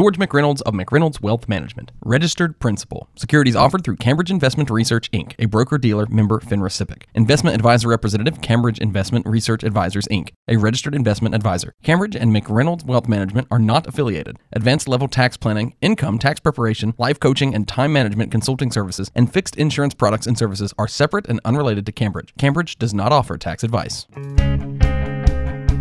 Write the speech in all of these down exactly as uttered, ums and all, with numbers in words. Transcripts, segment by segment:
George McReynolds of McReynolds Wealth Management, registered principal. Securities offered through Cambridge Investment Research, Incorporated, a broker-dealer member FINRA SIPC. Investment advisor representative, Cambridge Investment Research Advisors, Incorporated, a registered investment advisor. Cambridge and McReynolds Wealth Management are not affiliated. Advanced level tax planning, income tax preparation, life coaching, and time management consulting services, and fixed insurance products and services are separate and unrelated to Cambridge. Cambridge does not offer tax advice.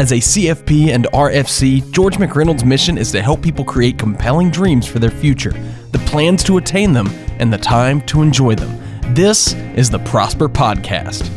As a C F P and R F C, George McReynolds' mission is to help people create compelling dreams for their future, the plans to attain them, and the time to enjoy them. This is the Prosper Podcast.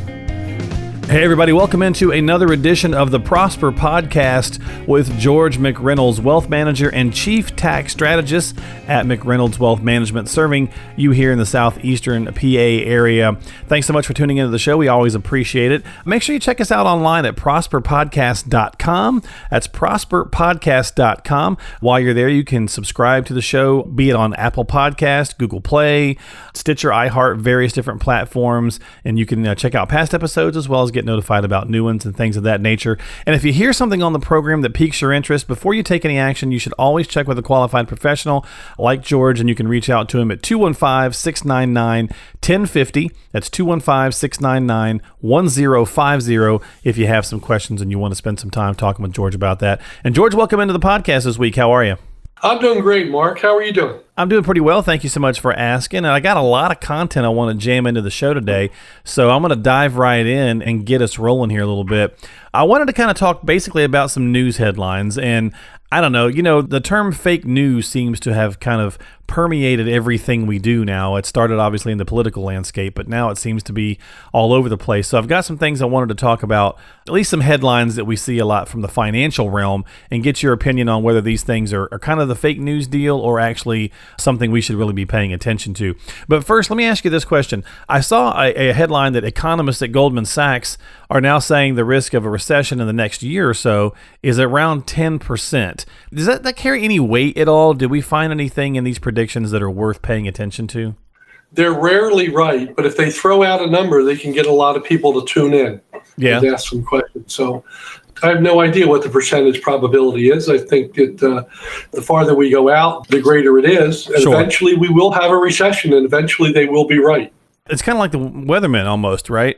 Hey everybody, welcome into another edition of the Prosper Podcast with George McReynolds, Wealth Manager and Chief Tax Strategist at McReynolds Wealth Management, serving you here in the southeastern P A area. Thanks so much for tuning into the show. We always appreciate it. Make sure you check us out online at prosper podcast dot com. That's prosper podcast dot com. While you're there, you can subscribe to the show, be it on Apple Podcasts, Google Play, Stitcher, iHeart, various different platforms, and you can uh, check out past episodes as well as get notified about new ones and things of that nature. And if you hear something on the program that piques your interest, before you take any action, you should always check with a qualified professional like George, and you can reach out to him at two one five, six nine nine, one zero five zero. That's two one five, six nine nine, one zero five zero if you have some questions and you want to spend some time talking with George about that. And George, welcome into the podcast this week. How are you? I'm doing great, Mark. How are you doing? I'm doing pretty well. Thank you so much for asking. And I got a lot of content I want to jam into the show today. So I'm going to dive right in and get us rolling here a little bit. I wanted to kind of talk basically about some news headlines. And I don't know, you know, the term fake news seems to have kind of permeated everything we do now. It started obviously in the political landscape, but now it seems to be all over the place. So I've got some things I wanted to talk about, at least some headlines that we see a lot from the financial realm, and get your opinion on whether these things are, are kind of the fake news deal or actually something we should really be paying attention to. But first, let me ask you this question. I saw a, a headline that economists at Goldman Sachs are now saying the risk of a recession in the next year or so is around ten percent. Does that, that carry any weight at all? Did we find anything in these predictions that are worth paying attention to? They're rarely right, but if they throw out a number, they can get a lot of people to tune in yeah. and ask some questions. So I have no idea what the percentage probability is. I think that uh, the farther we go out, the greater it is. And sure. Eventually we will have a recession, and eventually they will be right. It's kind of like the weatherman almost, right?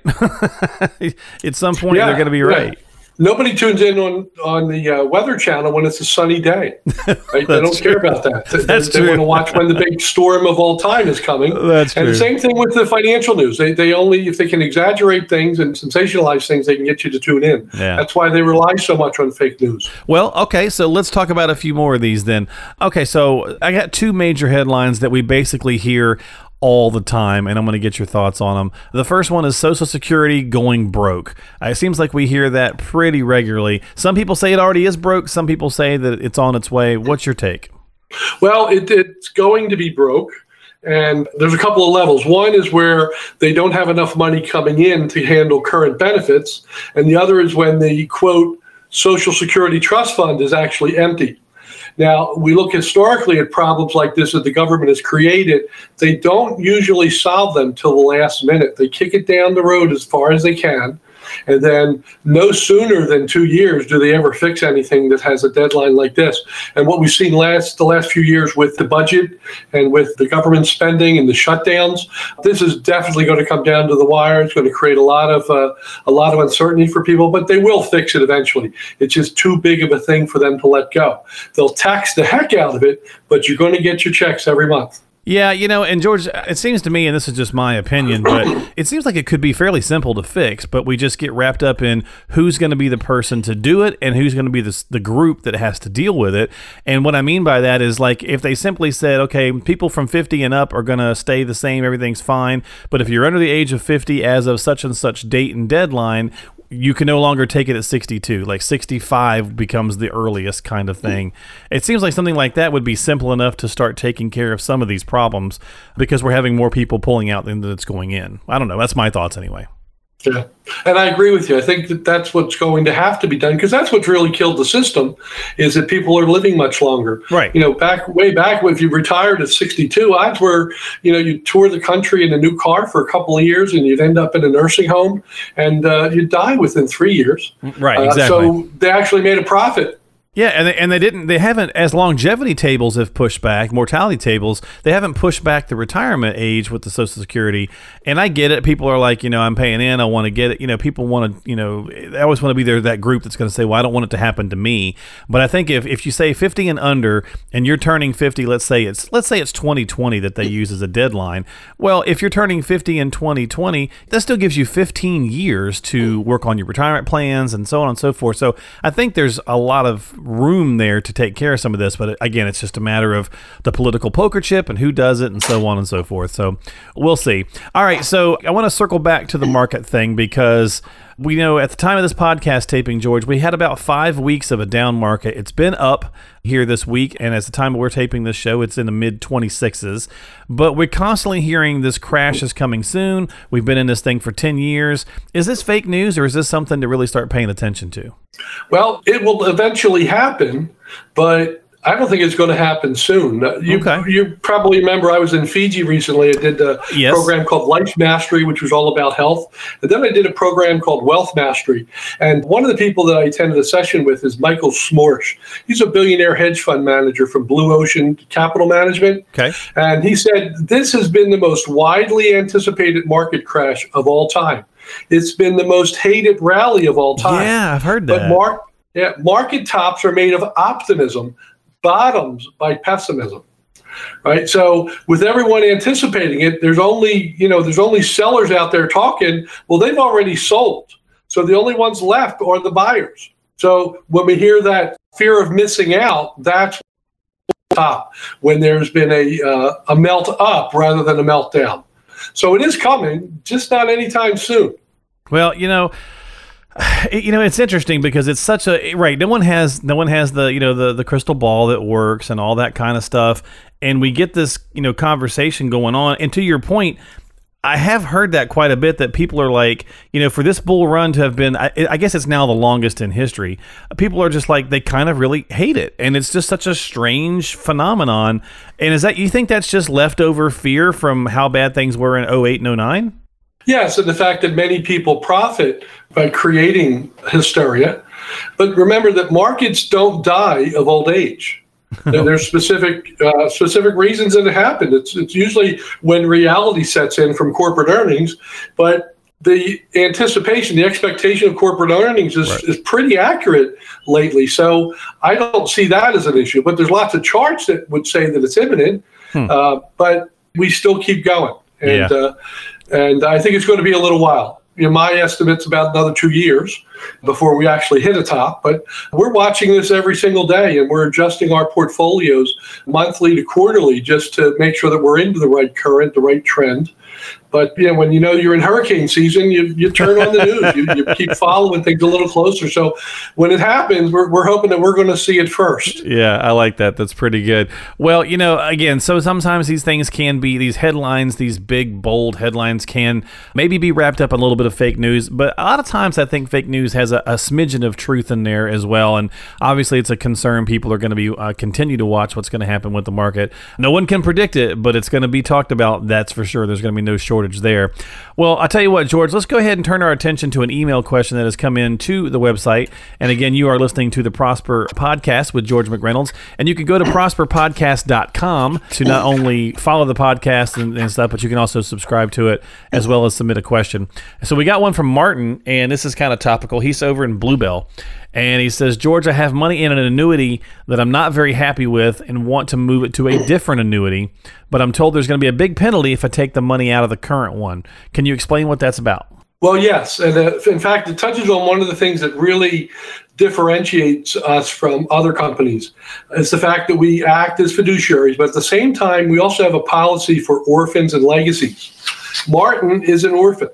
At some point, yeah, they're going to be right. Yeah. Nobody tunes in on, on the uh, Weather Channel when it's a sunny day. Right? They don't true. care about that. They, That's they, they true. want to watch when the big storm of all time is coming. That's and true. The same thing with the financial news. They they only, if they can exaggerate things and sensationalize things, they can get you to tune in. Yeah. That's why they rely so much on fake news. Well, okay, so let's talk about a few more of these then. Okay, so I got two major headlines that we basically hear all the time, and I'm going to get your thoughts on them. The first one is Social Security going broke. It seems like we hear that pretty regularly. Some people say it already is broke. Some people say that it's on its way. What's your take? Well, it, it's going to be broke. And there's a couple of levels. One is where they don't have enough money coming in to handle current benefits. And the other is when the, quote, Social Security trust fund is actually empty. Now, we look historically at problems like this that the government has created. They don't usually solve them till the last minute. They kick it down the road as far as they can. And then no sooner than two years do they ever fix anything that has a deadline like this. And what we've seen last the last few years with the budget and with the government spending and the shutdowns, this is definitely going to come down to the wire. It's going to create a lot of uh, a lot of uncertainty for people, but they will fix it eventually. It's just too big of a thing for them to let go. They'll tax the heck out of it, but you're going to get your checks every month. Yeah, you know, and George, it seems to me, and this is just my opinion, but it seems like it could be fairly simple to fix, but we just get wrapped up in who's going to be the person to do it and who's going to be the, the group that has to deal with it. And what I mean by that is, like, if they simply said, okay, people from fifty and up are going to stay the same, everything's fine, but if you're under the age of fifty as of such and such date and deadline, you can no longer take it at sixty-two, like sixty-five becomes the earliest kind of thing. It seems like something like that would be simple enough to start taking care of some of these problems because we're having more people pulling out than that's going in. I don't know. That's my thoughts anyway. Yeah. And I agree with you. I think that that's what's going to have to be done because that's what's really killed the system is that people are living much longer. Right. You know, back way back when you retired at sixty-two, odds were, you know, you'd tour the country in a new car for a couple of years and you'd end up in a nursing home and uh, you'd die within three years. Right. Exactly. Uh, so they actually made a profit Yeah, and they, and they didn't. They haven't, as longevity tables have pushed back, mortality tables, they haven't pushed back the retirement age with the Social Security. And I get it. People are like, you know, I'm paying in. I want to get it. You know, people want to, you know, they always want to be there, that group that's going to say, well, I don't want it to happen to me. But I think if, if you say fifty and under, and you're turning fifty, let's say it's let's say it's twenty twenty that they use as a deadline. Well, if you're turning fifty in twenty twenty, that still gives you fifteen years to work on your retirement plans and so on and so forth. So I think there's a lot of room there to take care of some of this, but again, it's just a matter of the political poker chip and who does it and so on and so forth. So we'll see. All right, so I want to circle back to the market thing, because we know at the time of this podcast taping, George, we had about five weeks of a down market. It's been up here this week, and as the time we're taping this show, it's in the mid twenty-sixes. But we're constantly hearing this crash is coming soon. We've been in this thing for ten years. Is this fake news, or is this something to really start paying attention to? Well, it will eventually happen, but I don't think it's going to happen soon. You, okay. you probably remember I was in Fiji recently. I did a yes. program called Life Mastery, which was all about health. And then I did a program called Wealth Mastery. And one of the people that I attended a session with is Michael Smorsch. He's a billionaire hedge fund manager from Blue Ocean Capital Management. Okay. And he said, this has been the most widely anticipated market crash of all time. It's been the most hated rally of all time. Yeah, I've heard that. But mar- yeah, market tops are made of optimism, bottoms by pessimism, right? So with everyone anticipating it, there's only, you know, there's only sellers out there talking. Well, they've already sold. So the only ones left are the buyers. So when we hear that fear of missing out, that's top when there's been a uh, a melt up rather than a meltdown. So it is coming, just not anytime soon. Well, you know, You know, it's interesting because it's such a right. No one has no one has the you know the, the crystal ball that works and all that kind of stuff. And we get this you know conversation going on. And to your point, I have heard that quite a bit, that people are like, you know, for this bull run to have been, I, I guess it's now the longest in history, people are just like, they kind of really hate it. And it's just such a strange phenomenon. And is that, you think that's just leftover fear from how bad things were in oh eight and oh nine? Yes, and the fact that many people profit by creating hysteria. But remember that markets don't die of old age. There's specific uh, specific reasons that it happened. It's, it's usually when reality sets in from corporate earnings. But the anticipation, the expectation of corporate earnings is, right. is pretty accurate lately. So I don't see that as an issue. But there's lots of charts that would say that it's imminent. Hmm. Uh, but we still keep going. And yeah. uh, and I think it's going to be a little while. You know, my estimate's about another two years before we actually hit a top. But we're watching this every single day, and we're adjusting our portfolios monthly to quarterly just to make sure that we're into the right current, the right trend. But you know, when you know you're in hurricane season, you you turn on the news. you, you keep following things a little closer. So when it happens, we're we're hoping that we're going to see it first. Yeah, I like that. That's pretty good. Well, you know, again, so sometimes these things can be, these headlines, these big, bold headlines can maybe be wrapped up in a little bit of fake news. But a lot of times I think fake news has a, a smidgen of truth in there as well. And obviously it's a concern. People are going to be uh, continue to watch what's going to happen with the market. No one can predict it, but it's going to be talked about. That's for sure. There's going to be no shortage there. Well, I'll tell you what, George, let's go ahead and turn our attention to an email question that has come in to the website. And again, you are listening to the Prosper Podcast with George McReynolds. And you can go to prosper podcast dot com to not only follow the podcast and, and stuff, but you can also subscribe to it as well as submit a question. So we got one from Martin, and this is kind of topical. He's over in Bluebell. And he says, George, I have money in an annuity that I'm not very happy with and want to move it to a different annuity, but I'm told there's going to be a big penalty if I take the money out of the current one. Can you explain what that's about? Well, yes. And uh, in fact, it touches on one of the things that really differentiates us from other companies. It's the fact that we act as fiduciaries, but at the same time, we also have a policy for orphans and legacies. Martin is an orphan.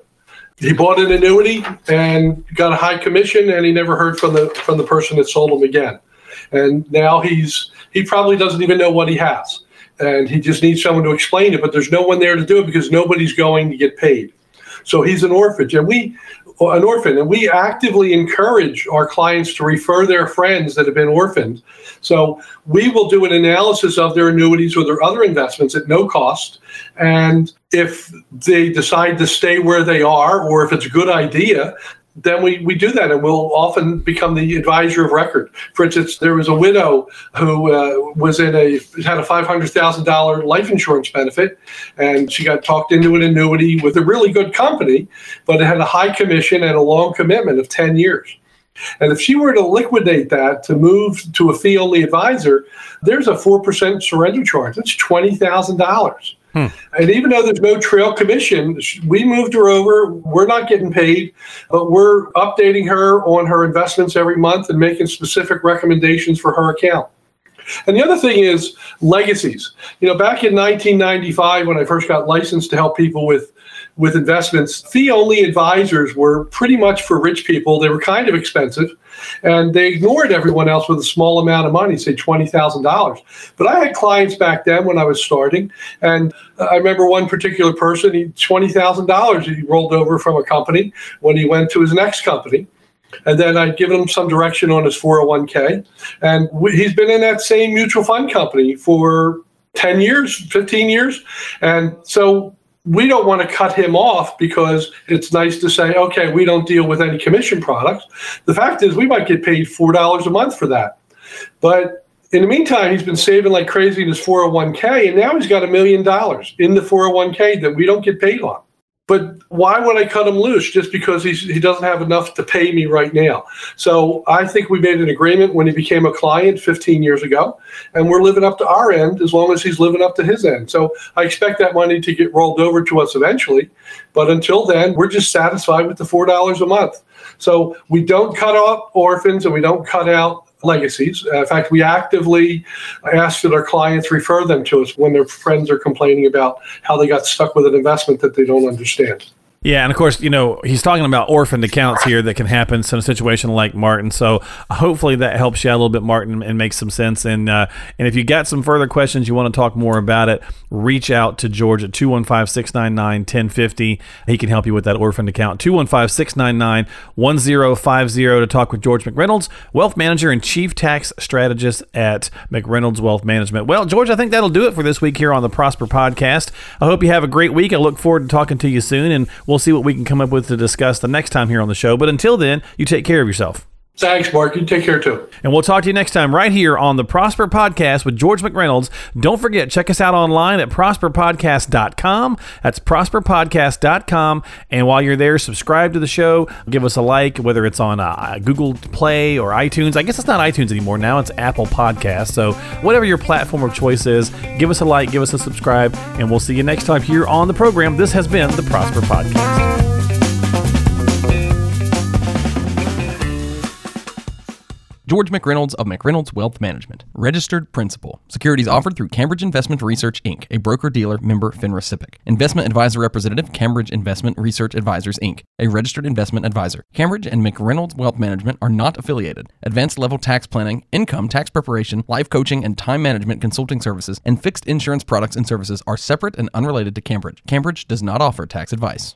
He bought an annuity and got a high commission, and he never heard from the from the person that sold him again. And now he's he probably doesn't even know what he has, and he just needs someone to explain it. But there's no one there to do it because nobody's going to get paid. So he's an orphan, and we an orphan, and we actively encourage our clients to refer their friends that have been orphaned. So we will do an analysis of their annuities or their other investments at no cost, and if they decide to stay where they are, or if it's a good idea, then we, we do that, and we'll often become the advisor of record. For instance, there was a widow who uh, was in a had a five hundred thousand dollars life insurance benefit, and she got talked into an annuity with a really good company, but it had a high commission and a long commitment of ten years. And if she were to liquidate that to move to a fee-only advisor, there's a four percent surrender charge. That's twenty thousand dollars. Hmm. And even though there's no trail commission, we moved her over. We're not getting paid, but we're updating her on her investments every month and making specific recommendations for her account. And the other thing is legacies. You know, back in nineteen ninety-five, when I first got licensed to help people with with investments, fee-only advisors were pretty much for rich people. They were kind of expensive, and they ignored everyone else with a small amount of money, say twenty thousand dollars. But I had clients back then when I was starting, and I remember one particular person, he twenty thousand dollars he rolled over from a company when he went to his next company. And then I'd given him some direction on his four oh one k. And we, he's been in that same mutual fund company for ten years, fifteen years. And so we don't want to cut him off because it's nice to say, okay, we don't deal with any commission products. The fact is we might get paid four dollars a month for that. But in the meantime, he's been saving like crazy in his four oh one k. And now he's got a million dollars in the four oh one k that we don't get paid on. But why would I cut him loose just because he's, he doesn't have enough to pay me right now? So I think we made an agreement when he became a client fifteen years ago, and we're living up to our end as long as he's living up to his end. So I expect that money to get rolled over to us eventually. But until then, we're just satisfied with the four dollars a month. So we don't cut off orphans and we don't cut out legacies. In fact, we actively ask that our clients refer them to us when their friends are complaining about how they got stuck with an investment that they don't understand. Yeah, and of course, you know, he's talking about orphaned accounts here that can happen in some situation like Martin. So hopefully that helps you out a little bit, Martin, and makes some sense. And uh, and if you got some further questions, you want to talk more about it, reach out to George at two one five, six nine nine, one zero five zero. He can help you with that orphaned account. two one five, six nine nine, one zero five zero to talk with George McReynolds, Wealth Manager and Chief Tax Strategist at McReynolds Wealth Management. Well, George, I think that'll do it for this week here on the Prosper Podcast. I hope you have a great week. I look forward to talking to you soon, and we'll see what we can come up with to discuss the next time here on the show. But until then, you take care of yourself. Thanks, Mark. You take care, too. And we'll talk to you next time right here on the Prosper Podcast with George McReynolds. Don't forget, check us out online at prosper podcast dot com. That's prosper podcast dot com. And while you're there, subscribe to the show. Give us a like, whether it's on uh, Google Play or iTunes. I guess it's not iTunes anymore. Now it's Apple Podcasts. So whatever your platform of choice is, give us a like, give us a subscribe, and we'll see you next time here on the program. This has been the Prosper Podcast. George McReynolds of McReynolds Wealth Management, registered principal. Securities offered through Cambridge Investment Research, Incorporated, a broker-dealer, member FINRA S I P C. Investment advisor representative, Cambridge Investment Research Advisors, Incorporated, a registered investment advisor. Cambridge and McReynolds Wealth Management are not affiliated. Advanced level tax planning, income tax preparation, life coaching and time management consulting services, and fixed insurance products and services are separate and unrelated to Cambridge. Cambridge does not offer tax advice.